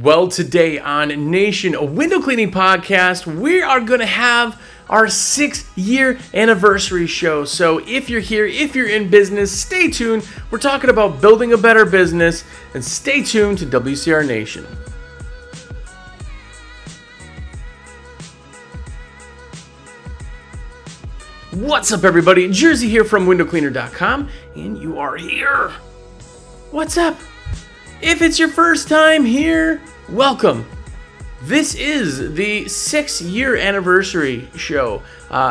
Well, today on Nation, a window cleaning podcast, we are going to have our 6-year anniversary show. So if you're here, if you're in business, stay tuned. We're talking about building a better business, and stay tuned to WCR Nation. What's up, everybody? Jersey here from windowcleaner.com, and you are here. What's up? If it's your first time here, welcome. This is the 6-year anniversary show.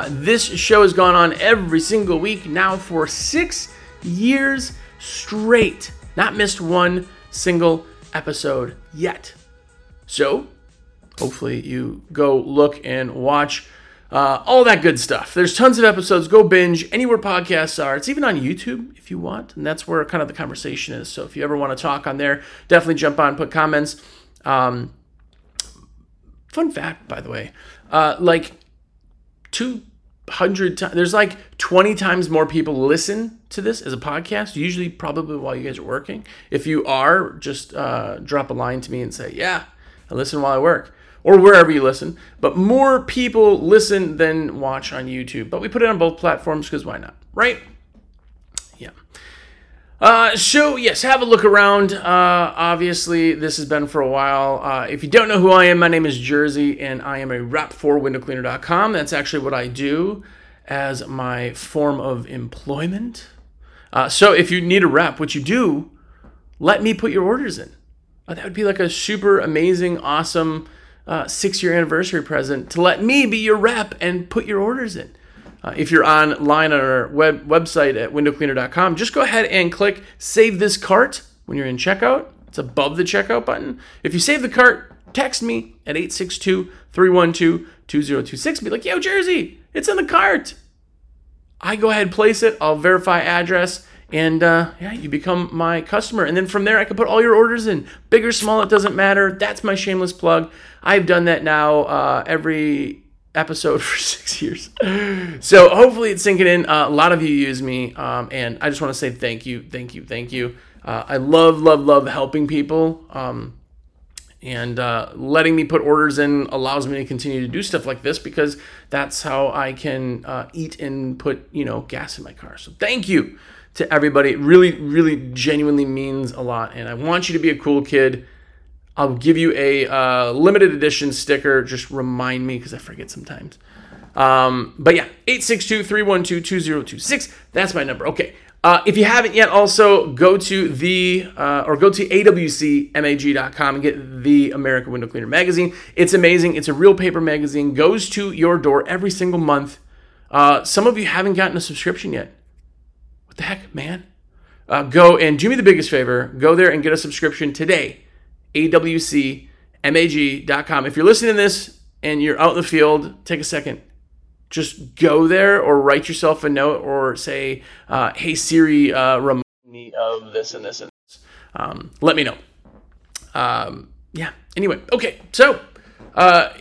This show has gone on every single week now for 6 years straight. Not missed one single episode yet. So, hopefully you go look and watch all that good stuff. There's tons of episodes. Go binge anywhere podcasts are. It's even on YouTube if you want, and that's where kind of the conversation is. So if you ever want to talk on there, definitely jump on, put comments. Fun fact, by the way, like 200 times, there's like 20 times more people listen to this as a podcast, usually probably while you guys are working. If you are, just drop a line to me and say, yeah, I listen while I work. Or wherever you listen, but more people listen than watch on YouTube. But we put it on both platforms because why not, right? Yeah. So, yes, have a look around. Obviously, this has been for a while. If you don't know who I am, my name is Jersey, and I am a rep for windowcleaner.com. That's actually what I do as my form of employment. So if you need a rep, what you do, let me put your orders in. That would be like a super amazing, awesome 6-year anniversary present to let me be your rep and put your orders in. If you're online on our website at windowcleaner.com, just go ahead and click Save This Cart when you're in checkout. It's above the checkout button. If you save the cart, text me at 862-312-2026. Be like, yo, Jersey, it's in the cart. I go ahead and place it. I'll verify address. And yeah, you become my customer. And then from there, I can put all your orders in. Big or small, it doesn't matter. That's my shameless plug. I've done that now every episode for 6 years. So hopefully it's sinking in. A lot of you use me. And I just want to say thank you, thank you, thank you. I love helping people. And letting me put orders in allows me to continue to do stuff like this because that's how I can eat and put, gas in my car. So thank you to everybody. It really, really genuinely means a lot. And I want you to be a cool kid. I'll give you a limited edition sticker. Just remind me because I forget sometimes. But yeah, 862-312-2026. That's my number. Okay. If you haven't yet, also go to awcmag.com and get the American Window Cleaner Magazine. It's amazing. It's a real paper magazine. Goes to your door every single month. Some of you haven't gotten a subscription yet. The heck, man. Go and do me the biggest favor. Go there and get a subscription today. awcmag.com. If you're listening to this and you're out in the field, take a second. Just go there or write yourself a note or say, hey, Siri, remind me of this and this and this. Let me know. Yeah. Anyway. Okay. So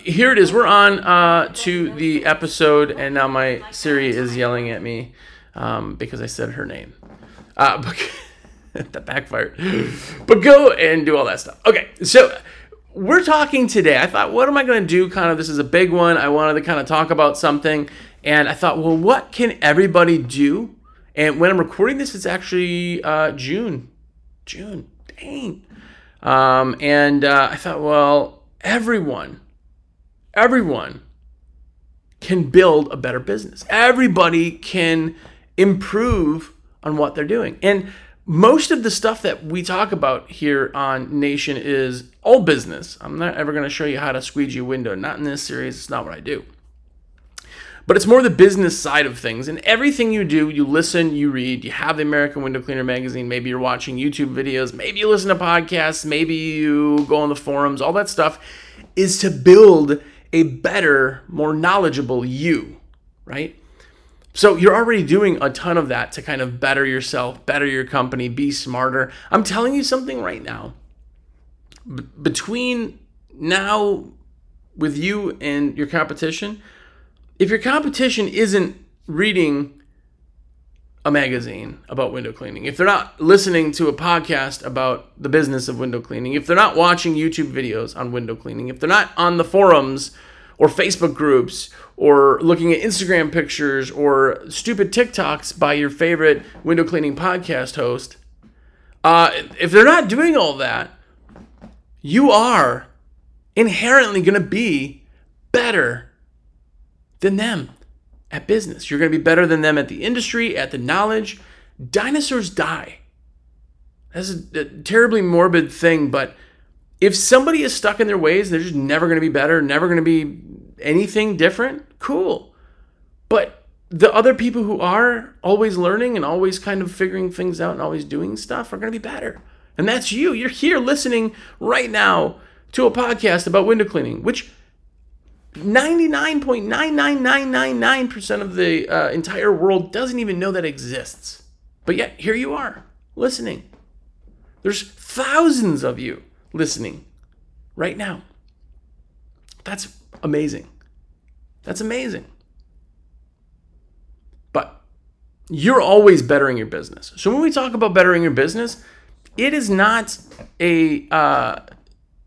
here it is. We're on to the episode. And now my Siri is yelling at me. Because I said her name. That backfired. But go and do all that stuff. Okay, so we're talking today. I thought, what am I going to do? Kind of, this is a big one. I wanted to kind of talk about something. And I thought, well, what can everybody do? And when I'm recording this, it's actually June. Dang. And I thought, well, everyone can build a better business. Everybody can improve on what they're doing. And most of the stuff that we talk about here on Nation is all business. I'm not ever going to show you how to squeegee a window. Not in this series. It's not what I do. But it's more the business side of things. And everything you do, you listen, you read, you have the American Window Cleaner Magazine. Maybe you're watching YouTube videos. Maybe you listen to podcasts. Maybe you go on the forums. All that stuff is to build a better, more knowledgeable you, right? So you're already doing a ton of that to kind of better yourself, better your company, be smarter. I'm telling you something right now. Between now with you and your competition, if your competition isn't reading a magazine about window cleaning, if they're not listening to a podcast about the business of window cleaning, if they're not watching YouTube videos on window cleaning, if they're not on the forums or Facebook groups or looking at Instagram pictures or stupid TikToks by your favorite window cleaning podcast host, if they're not doing all that, you are inherently going to be better than them at business. You're going to be better than them at the industry, at the knowledge. Dinosaurs die. That's a terribly morbid thing, but if somebody is stuck in their ways, they're just never going to be better, never going to be anything different, cool. But the other people who are always learning and always kind of figuring things out and always doing stuff are going to be better. And that's you. You're here listening right now to a podcast about window cleaning, which 99.99999% of the entire world doesn't even know that exists. But yet, here you are, listening. There's thousands of you listening right now. That's amazing. That's amazing. But you're always bettering your business. So when we talk about bettering your business, it is not a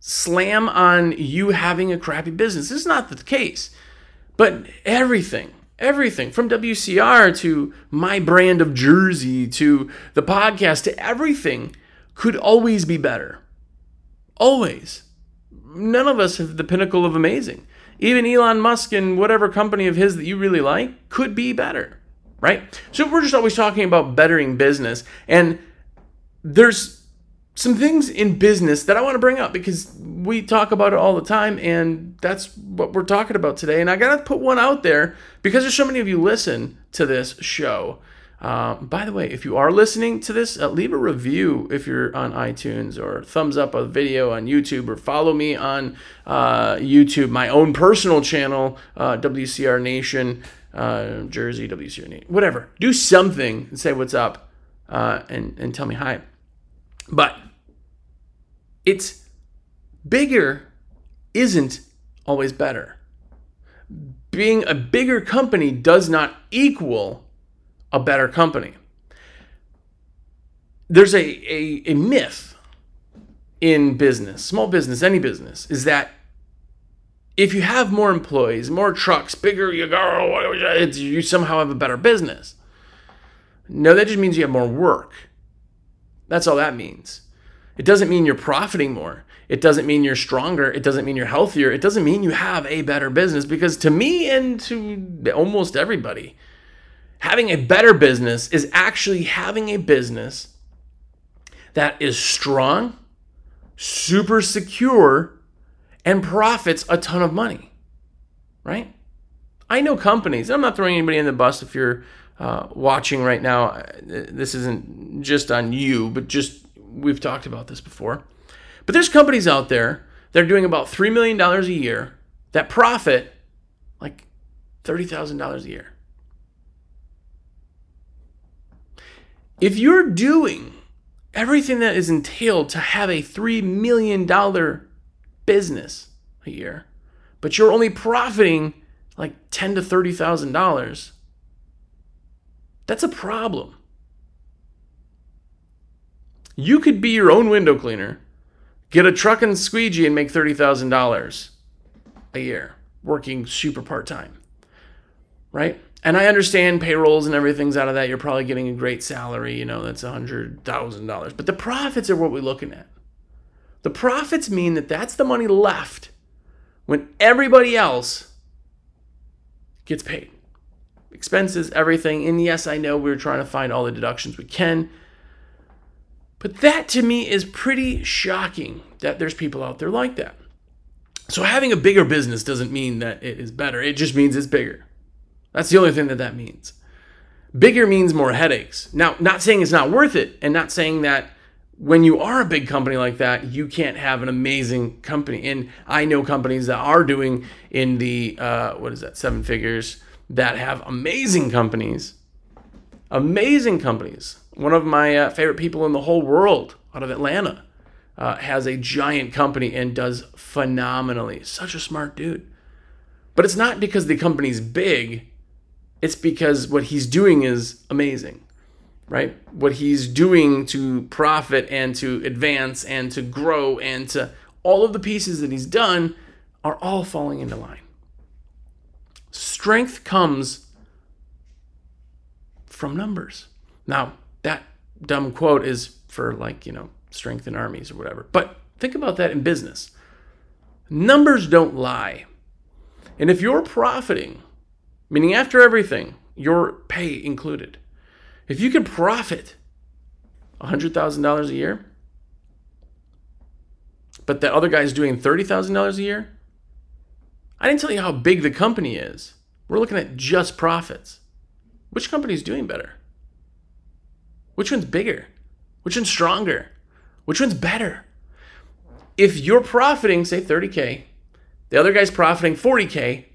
slam on you having a crappy business. This is not the case. But everything from WCR to my brand of jersey to the podcast to everything could always be better. Always. None of us have the pinnacle of amazing. Even Elon Musk and whatever company of his that you really like could be better, right? So we're just always talking about bettering business. And there's some things in business that I want to bring up because we talk about it all the time, and that's what we're talking about today. And I got to put one out there because there's so many of you listen to this show. By the way, if you are listening to this, leave a review if you're on iTunes, or thumbs up a video on YouTube, or follow me on YouTube, my own personal channel, WCR Nation, Jersey, WCR Nation, whatever. Do something and say what's up and tell me hi. But it's bigger isn't always better. Being a bigger company does not equal a better company. There's a myth in business, small business, any business, is that if you have more employees, more trucks, bigger you go, you somehow have a better business. No, that just means you have more work. That's all that means. It doesn't mean you're profiting more. It doesn't mean you're stronger. It doesn't mean you're healthier. It doesn't mean you have a better business, because to me and to almost everybody, having a better business is actually having a business that is strong, super secure, and profits a ton of money, right? I know companies, and I'm not throwing anybody in the bus if you're watching right now. This isn't just on you, but just we've talked about this before. But there's companies out there that are doing about $3 million a year that profit like $30,000 a year. If you're doing everything that is entailed to have a $3 million business a year, but you're only profiting like $10,000 to $30,000, that's a problem. You could be your own window cleaner, get a truck and squeegee, and make $30,000 a year working super part-time, right? And I understand payrolls and everything's out of that. You're probably getting a great salary. You know, that's $100,000. But the profits are what we're looking at. The profits mean that that's the money left when everybody else gets paid. Expenses, everything. And yes, I know we're trying to find all the deductions we can. But that to me is pretty shocking that there's people out there like that. So having a bigger business doesn't mean that it is better. It just means it's bigger. That's the only thing that means. Bigger means more headaches. Now, not saying it's not worth it, and not saying that when you are a big company like that, you can't have an amazing company. And I know companies that are doing in the, 7 figures, that have amazing companies. Amazing companies. One of my favorite people in the whole world out of Atlanta has a giant company and does phenomenally. Such a smart dude. But it's not because the company's big. It's because what he's doing is amazing. right? What he's doing to profit and to advance and to grow and to all of the pieces that he's done are all falling into line. Strength comes from numbers. Now, that dumb quote is for strength in armies or whatever. But think about that in business. Numbers don't lie. And if you're profiting, meaning after everything, your pay included, if you could profit $100,000 a year, but the other guy's doing $30,000 a year, I didn't tell you how big the company is. We're looking at just profits. Which company's doing better? Which one's bigger? Which one's stronger? Which one's better? If you're profiting, say 30K, the other guy's profiting 40K,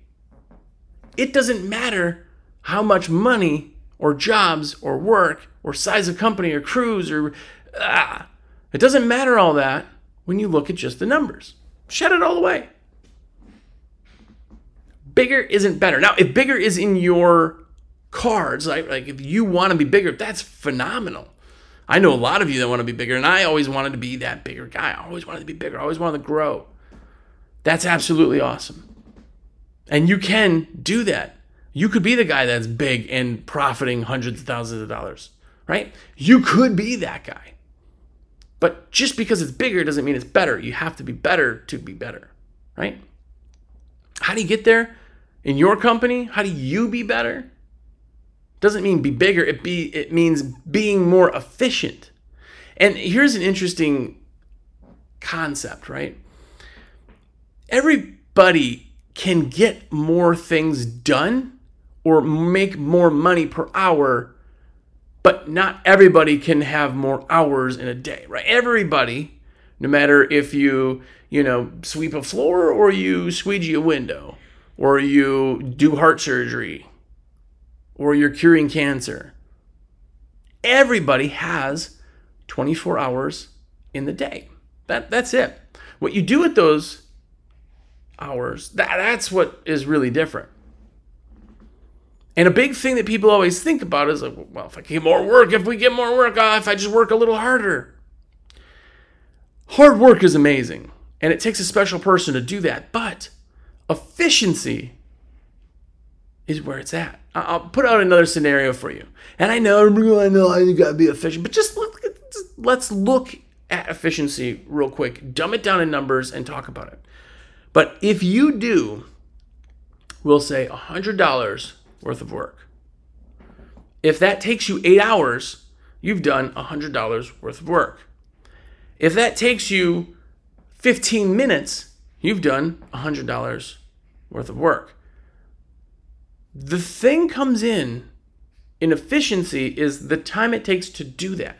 it doesn't matter how much money or jobs or work or size of company or crews or it doesn't matter all that when you look at just the numbers. Shed it all away. Bigger isn't better. Now, if bigger is in your cards, like if you want to be bigger, that's phenomenal. I know a lot of you that want to be bigger, and I always wanted to be that bigger guy. I always wanted to be bigger. I always wanted to grow. That's absolutely awesome. And you can do that. You could be the guy that's big and profiting hundreds of thousands of dollars, right? You could be that guy. But just because it's bigger doesn't mean it's better. You have to be better, right? How do you get there? In your company, how do you be better? Doesn't mean be bigger. It means being more efficient. And here's an interesting concept, right? Everybody can get more things done or make more money per hour, but not everybody can have more hours in a day, right? Everybody, no matter if you sweep a floor or you squeegee a window or you do heart surgery or you're curing cancer, everybody has 24 hours in the day. That's it. What you do with those hours, that's what is really different. And a big thing that people always think about is like, well, if we get more work, if I just work a little harder. Hard work is amazing, and it takes a special person to do that, but efficiency is where it's at. I'll put out another scenario for you. And I know you gotta be efficient, but let's look at efficiency real quick, dumb it down in numbers and talk about it. But if you do, we'll say $100 worth of work. If that takes you 8 hours, you've done $100 worth of work. If that takes you 15 minutes, you've done $100 worth of work. The thing comes in efficiency is the time it takes to do that.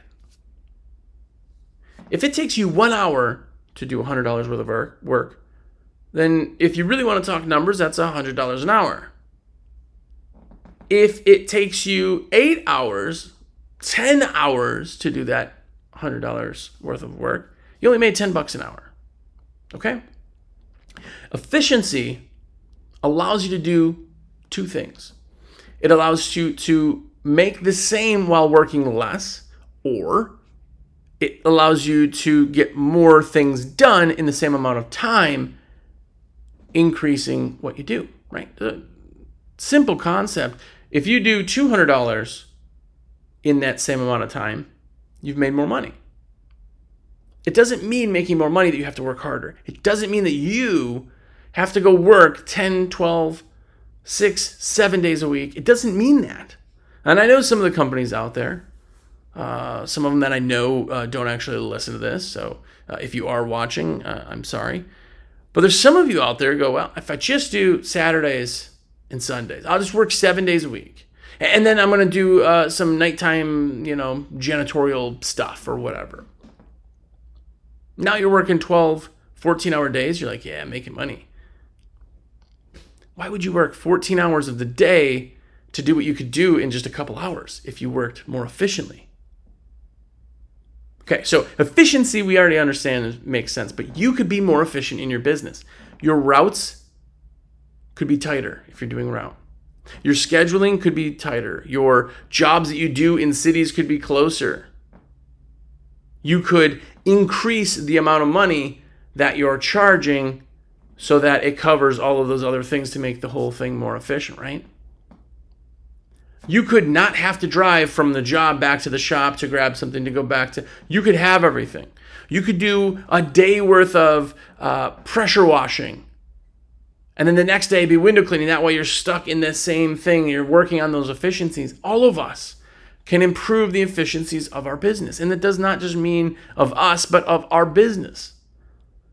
If it takes you 1 hour to do $100 worth of work, then if you really want to talk numbers, that's $100 an hour. If it takes you 8 hours, 10 hours to do that $100 worth of work, you only made $10 an hour, okay? Efficiency allows you to do two things. It allows you to make the same while working less, or it allows you to get more things done in the same amount of time, increasing what you do, right? Simple concept. If you do $200 in that same amount of time, you've made more money. It doesn't mean making more money that you have to work harder. It doesn't mean that you have to go work 10, 12, 6, 7 days a week. It doesn't mean that. And I know some of the companies out there, some of them that I know don't actually listen to this. So if you are watching, I'm sorry. But there's some of you out there who go, well, if I just do Saturdays and Sundays, I'll just work 7 days a week. And then I'm going to do some nighttime, janitorial stuff or whatever. Now you're working 12, 14-hour days. You're like, yeah, I'm making money. Why would you work 14 hours of the day to do what you could do in just a couple hours if you worked more efficiently? Okay, so efficiency, we already understand makes sense, but you could be more efficient in your business. Your routes could be tighter if you're doing route. Your scheduling could be tighter. Your jobs that you do in cities could be closer. You could increase the amount of money that you're charging so that it covers all of those other things to make the whole thing more efficient, right? You could not have to drive from the job back to the shop to grab something to go back to. You could have everything. You could do a day worth of pressure washing and then the next day be window cleaning. That way you're stuck in the same thing. You're working on those efficiencies. All of us can improve the efficiencies of our business. And that does not just mean of us, but of our business.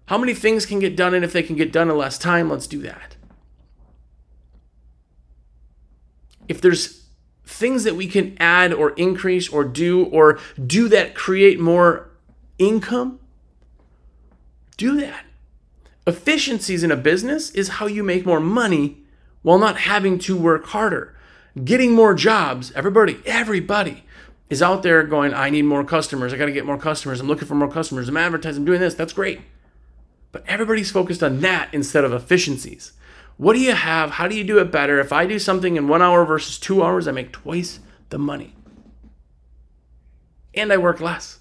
How many things can get done? And if they can get done in less time, let's do that. If there's things that we can add or increase or do that create more income, do that. Efficiencies in a business is how you make more money while not having to work harder. Getting more jobs. Everybody is out there going, I need more customers. I got to get more customers. I'm looking for more customers. I'm advertising. I'm doing this. That's great. But everybody's focused on that instead of efficiencies. What do you have? How do you do it better? If I do something in 1 hour versus 2 hours, I make twice the money. And I work less.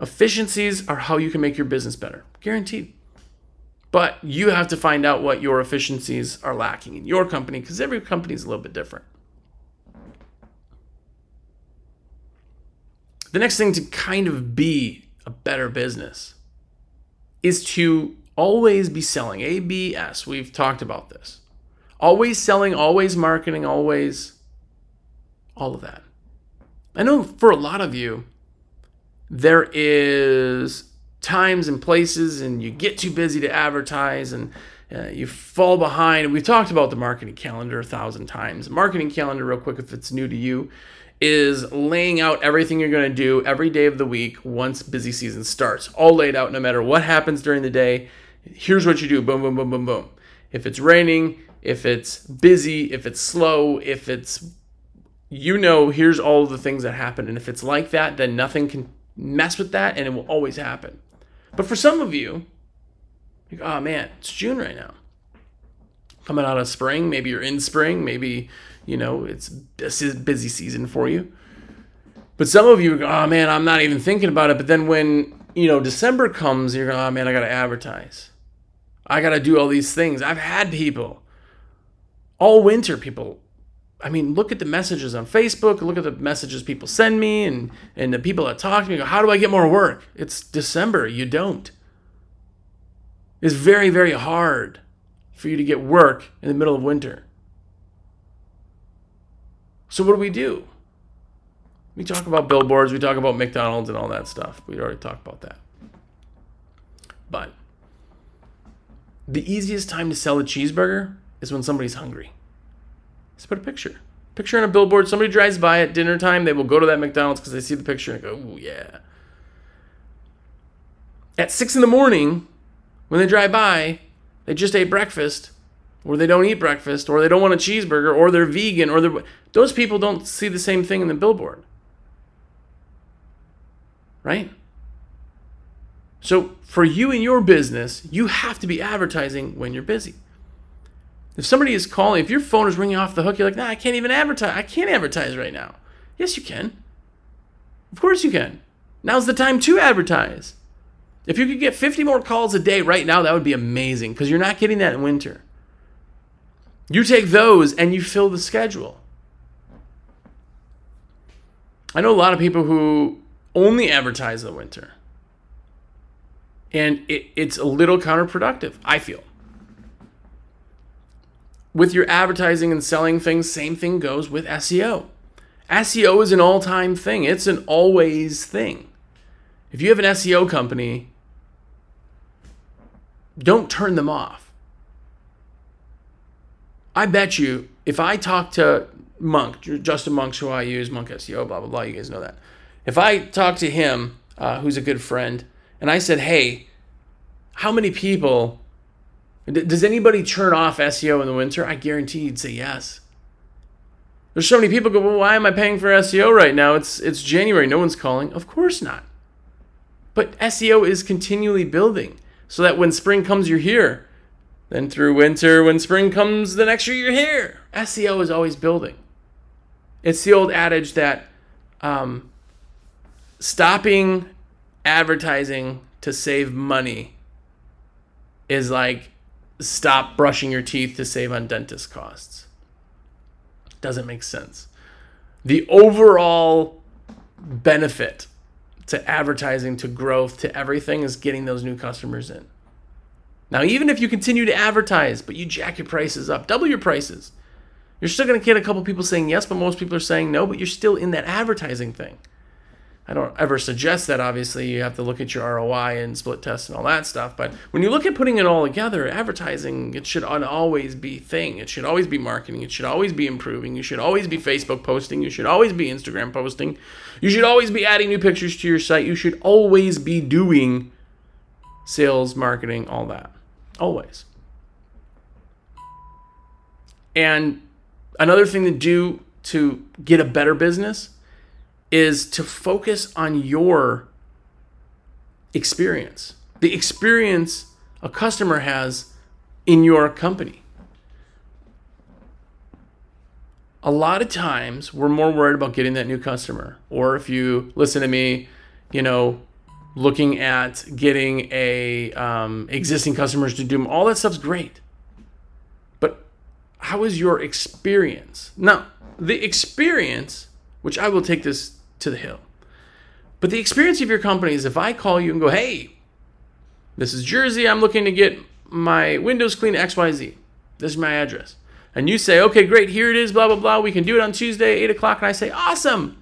Efficiencies are how you can make your business better. Guaranteed. But you have to find out what your efficiencies are lacking in your company, because every company is a little bit different. The next thing to kind of be a better business is to always be selling. ABS, we've talked about this. Always selling, always marketing, always all of that. I know for a lot of you, there is times and places and you get too busy to advertise and you fall behind. We've talked about the marketing calendar 1,000 times. Marketing calendar, real quick, if it's new to you, is laying out everything you're going to do every day of the week once busy season starts. All laid out, no matter what happens during the day. Here's what you do. Boom, boom, boom, boom, boom. If it's raining, if it's busy, if it's slow, if it's, here's all the things that happen. And if it's like that, then nothing can mess with that and it will always happen. But for some of you, like, oh man, it's June right now. Coming out of spring, maybe you're in spring, maybe, this is busy season for you. But some of you go, oh man, I'm not even thinking about it. But then when, December comes, you're going, oh man, I got to advertise. I got to do all these things. I've had people all winter, look at the messages on Facebook, look at the messages people send me and the people that talk to me, go, how do I get more work? It's December, you don't. It's very, very hard for you to get work in the middle of winter. So what do? We talk about billboards, we talk about McDonald's and all that stuff. We already talked about that. But the easiest time to sell a cheeseburger is when somebody's hungry. Just put a picture. Picture on a billboard. Somebody drives by at dinner time. They will go to that McDonald's because they see the picture and go, oh, yeah. At 6 in the morning, when they drive by, they just ate breakfast, or they don't eat breakfast, or they don't want a cheeseburger, or they're vegan, or they're... Those people don't see the same thing in the billboard. Right? So for you and your business, you have to be advertising when you're busy. If somebody is calling, if your phone is ringing off the hook, you're like, nah, I can't even advertise. I can't advertise right now. Yes, you can. Of course you can. Now's the time to advertise. If you could get 50 more calls a day right now, that would be amazing, because you're not getting that in winter. You take those and you fill the schedule. I know a lot of people who only advertise in the winter. And it's a little counterproductive, I feel. With your advertising and selling things, same thing goes with SEO. SEO is an all-time thing. It's an always thing. If you have an SEO company, don't turn them off. I bet you, if I talk to Monk, Justin Monk, who I use, Monk SEO, blah, blah, blah, you guys know that. If I talk to him, who's a good friend, and I said, hey, how many people... Does anybody turn off SEO in the winter? I guarantee you'd say yes. There's so many people go, well, why am I paying for SEO right now? It's January. No one's calling. Of course not. But SEO is continually building so that when spring comes, you're here. Then through winter, when spring comes, the next year you're here. SEO is always building. It's the old adage that stopping advertising to save money is like stop brushing your teeth to save on dentist costs. Doesn't make sense. The overall benefit to advertising, to growth, to everything is getting those new customers in. Now, even if you continue to advertise, but you jack your prices up, double your prices, you're still going to get a couple people saying yes, but most people are saying no, but you're still in that advertising thing. I don't ever suggest that, obviously. You have to look at your ROI and split tests and all that stuff. But when you look at putting it all together, advertising, it should always be thing. It should always be marketing. It should always be improving. You should always be Facebook posting. You should always be Instagram posting. You should always be adding new pictures to your site. You should always be doing sales, marketing, all that. Always. And another thing to do to get a better business is to focus on your experience. The experience a customer has in your company. A lot of times we're more worried about getting that new customer. Or if you listen to me, you know, looking at getting a existing customers to do them. All that stuff's great. But how is your experience? Now, the experience, which I will take this to the hill. But the experience of your company is if I call you and go, hey, this is Jersey, I'm looking to get my windows cleaned XYZ. This is my address. And you say, okay, great, here it is, blah, blah, blah. We can do it on Tuesday, 8 o'clock. And I say, awesome.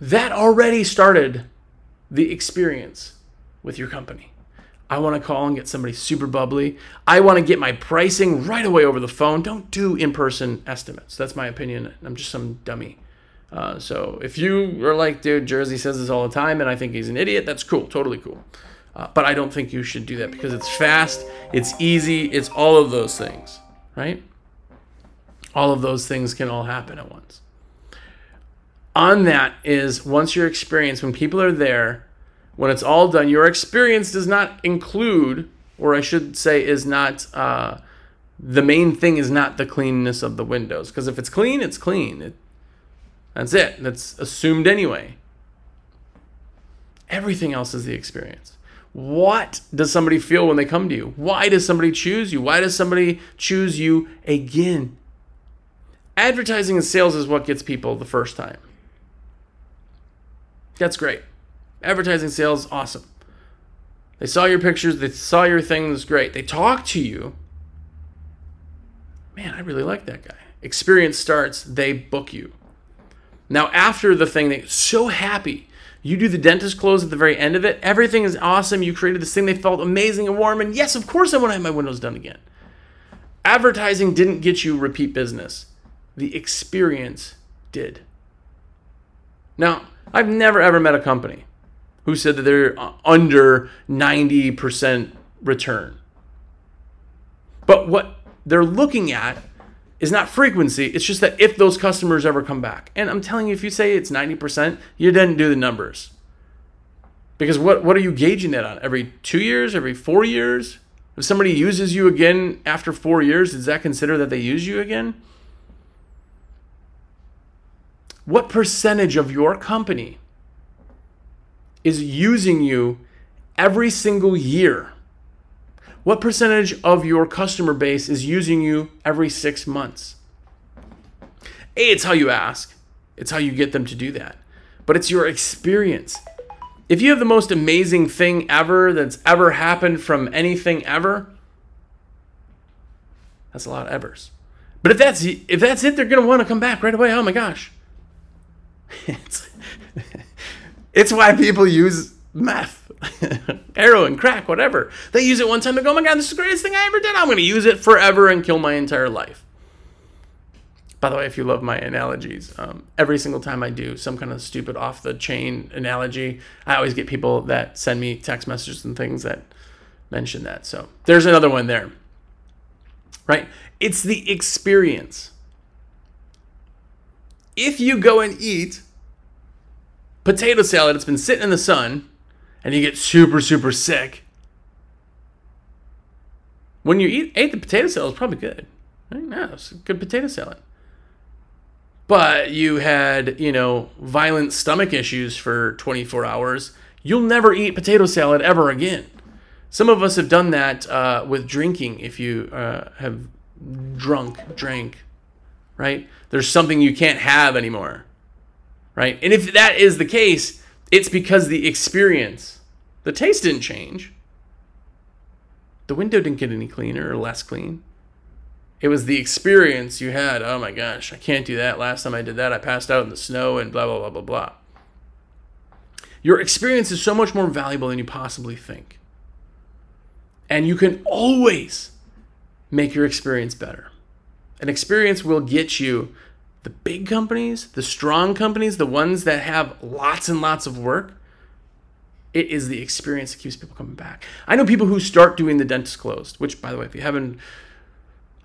That already started the experience with your company. I want to call and get somebody super bubbly. I want to get my pricing right away over the phone. Don't do in-person estimates. That's my opinion. I'm just some dummy. So if you are like, dude, Jersey says this all the time, and I think he's an idiot, that's cool, totally cool. But I don't think you should do that because it's fast, it's easy, it's all of those things, right? All of those things can all happen at once. On that is once your experience, when people are there, when it's all done, your experience does not include, or I should say is not, the main thing is not the cleanness of the windows. Because if it's clean, it's clean. That's it. That's assumed anyway. Everything else is the experience. What does somebody feel when they come to you? Why does somebody choose you? Why does somebody choose you again? Advertising and sales is what gets people the first time. That's great. Advertising, sales, awesome. They saw your pictures. They saw your things. Great. They talked to you. Man, I really like that guy. Experience starts. They book you. Now, after the thing, they're so happy. You do the dentist close at the very end of it. Everything is awesome. You created this thing. They felt amazing and warm. And yes, of course I want to have my windows done again. Advertising didn't get you repeat business. The experience did. Now, I've never, ever met a company who said that they're under 90% return. But what they're looking at is not frequency, it's just that if those customers ever come back. And I'm telling you, if you say it's 90%, you didn't do the numbers. Because what are you gauging that on? Every 2 years, every 4 years? If somebody uses you again after 4 years, does that consider that they use you again? What percentage of your company is using you every single year? What percentage of your customer base is using you every 6 months? It's how you ask. It's how you get them to do that. But it's your experience. If you have the most amazing thing ever that's ever happened from anything ever, that's a lot of evers. But if that's it, they're going to want to come back right away. Oh my gosh. It's why people use meth, heroin, crack, whatever. They use it one time to go, oh my God, this is the greatest thing I ever did. I'm going to use it forever and kill my entire life. By the way, if you love my analogies, every single time I do some kind of stupid off the chain analogy, I always get people that send me text messages and things that mention that. So there's another one there, right? It's the experience. If you go and eat potato salad, it's been sitting in the sun, and you get super, super sick, When you ate the potato salad, it was probably good. I don't know, it's a good potato salad. But you had, you know, violent stomach issues for 24 hours. You'll never eat potato salad ever again. Some of us have done that with drinking. If you have drank, right? There's something you can't have anymore, right? And if that is the case, it's because the experience, the taste didn't change. The window didn't get any cleaner or less clean. It was the experience you had. Oh my gosh, I can't do that. Last time I did that, I passed out in the snow and blah, blah, blah, blah, blah. Your experience is so much more valuable than you possibly think. And you can always make your experience better. An experience will get you the big companies, the strong companies, the ones that have lots and lots of work. It is the experience that keeps people coming back. I know people who start doing the dentist closed, which, by the way, if you haven't,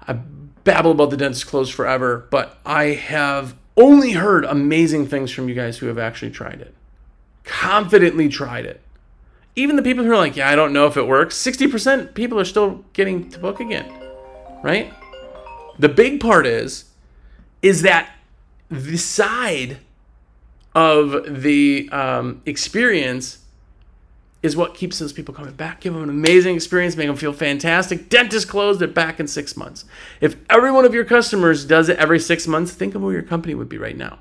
I babble about the dentist closed forever, but I have only heard amazing things from you guys who have actually tried it. Confidently tried it. Even the people who are like, yeah, I don't know if it works, 60% people are still getting to book again, right? The big part is that the side of the experience is what keeps those people coming back. Give them an amazing experience, make them feel fantastic. Dentist closed, they're back in 6 months. If every one of your customers does it every 6 months, think of where your company would be right now.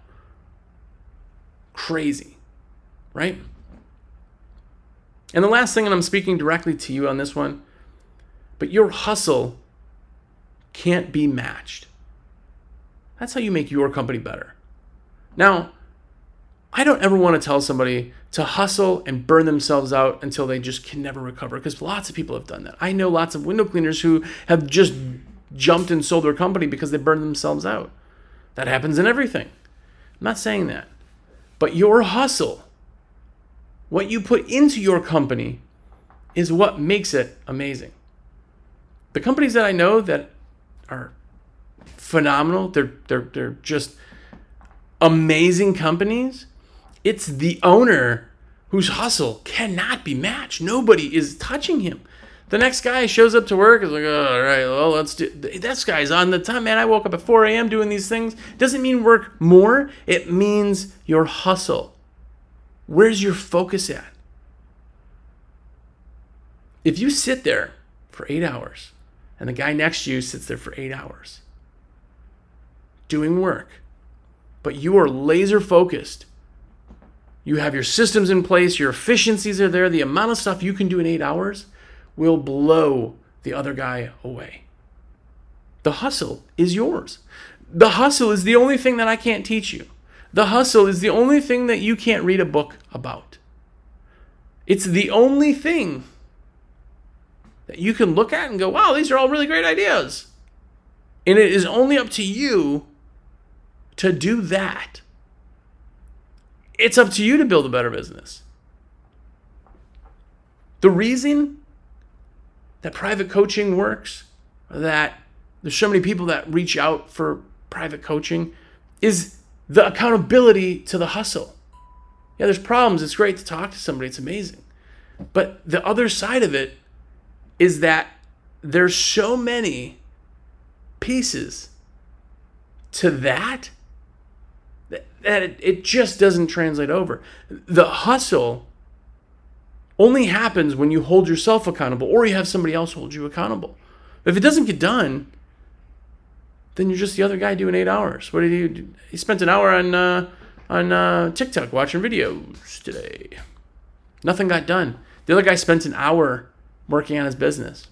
Crazy, right? And the last thing, and I'm speaking directly to you on this one, but your hustle can't be matched. That's how you make your company better. Now, I don't ever want to tell somebody to hustle and burn themselves out until they just can never recover, because lots of people have done that. I know lots of window cleaners who have just jumped and sold their company because they burned themselves out. That happens in everything. I'm not saying that. But your hustle, what you put into your company, is what makes it amazing. The companies that I know that are phenomenal, they're just amazing companies, it's the owner whose hustle cannot be matched. Nobody is touching him. The next guy shows up to work, is like, oh, all right, well, let's do this. Guy's on the time, man. I woke up at 4 a.m. doing these things. Doesn't mean work more. It means your hustle. Where's your focus at? If you sit there for 8 hours and the guy next to you sits there for 8 hours doing work, but you are laser focused, you have your systems in place, your efficiencies are there, the amount of stuff you can do in 8 hours will blow the other guy away. The hustle is yours. The hustle is the only thing that I can't teach you. The hustle is the only thing that you can't read a book about. It's the only thing that you can look at and go, wow, these are all really great ideas. And it is only up to you to do that. It's up to you to build a better business. The reason that private coaching works, that there's so many people that reach out for private coaching, is the accountability to the hustle. Yeah, there's problems. It's great to talk to somebody. It's amazing. But the other side of it is that there's so many pieces to that that it just doesn't translate over. The hustle only happens when you hold yourself accountable or you have somebody else hold you accountable. If it doesn't get done, then you're just the other guy doing 8 hours. What did he do? He spent an hour on TikTok watching videos today. Nothing got done. The other guy spent an hour working on his business.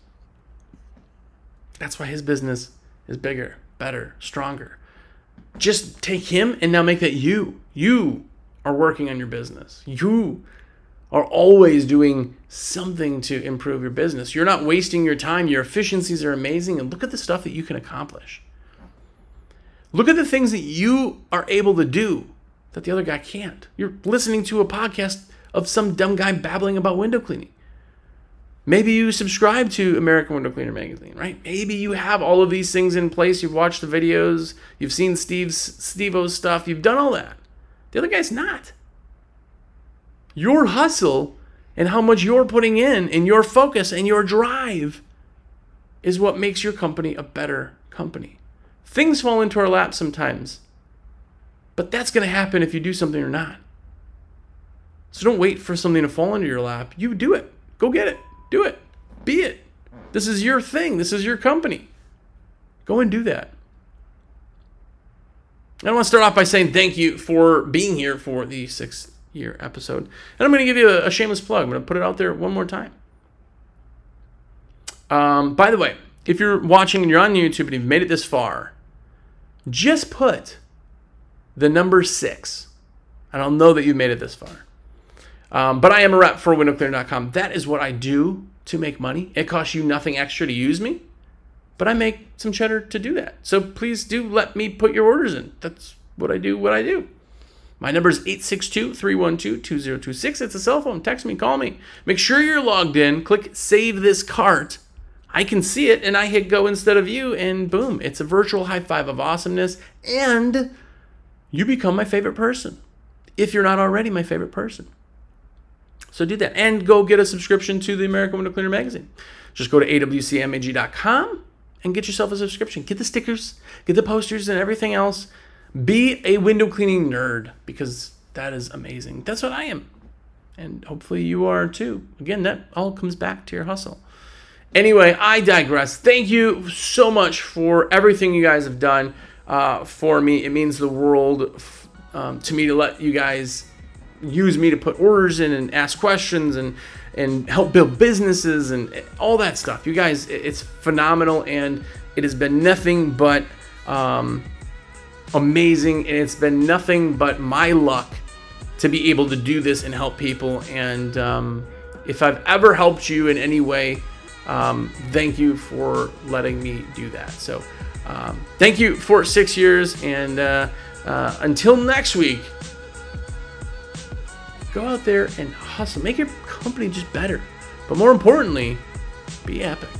That's why his business is bigger, better, stronger. Just take him and now make that you. You are working on your business. You are always doing something to improve your business. You're not wasting your time. Your efficiencies are amazing. And look at the stuff that you can accomplish. Look at the things that you are able to do that the other guy can't. You're listening to a podcast of some dumb guy babbling about window cleaning. Maybe you subscribe to American Window Cleaner Magazine, right? Maybe you have all of these things in place. You've watched the videos. You've seen Steve-O's stuff. You've done all that. The other guy's not. Your hustle and how much you're putting in and your focus and your drive is what makes your company a better company. Things fall into our lap sometimes, but that's going to happen if you do something or not. So don't wait for something to fall into your lap. You do it. Go get it. Do it. Be it. This is your thing. This is your company. Go and do that. I want to start off by saying thank you for being here for the 6th year episode. And I'm going to give you a shameless plug. I'm going to put it out there one more time. By the way, if you're watching and you're on YouTube and you've made it this far, just put the number 6. And I'll know that you've made it this far. But I am a rep for windowcleaner.com. That is what I do to make money. It costs you nothing extra to use me, but I make some cheddar to do that. So please do let me put your orders in. That's what I do. My number is 862-312-2026. It's a cell phone. Text me, call me. Make sure you're logged in. Click Save This Cart. I can see it, and I hit go instead of you, and boom. It's a virtual high five of awesomeness, and you become my favorite person, if you're not already my favorite person. So do that, and go get a subscription to the American Window Cleaner Magazine. Just go to awcmag.com and get yourself a subscription. Get the stickers, get the posters, and everything else. Be a window cleaning nerd, because that is amazing. That's what I am, and hopefully you are too. Again, that all comes back to your hustle. Anyway, I digress. Thank you so much for everything you guys have done for me. It means the world to me to let you guys use me to put orders in and ask questions and help build businesses and all that stuff. You guys, it's phenomenal, and it has been nothing but amazing, and it's been nothing but my luck to be able to do this and help people. And if I've ever helped you in any way, thank you for letting me do that. So thank you for 6 years, and until next week, go out there and hustle. Make your company just better. But more importantly, be epic.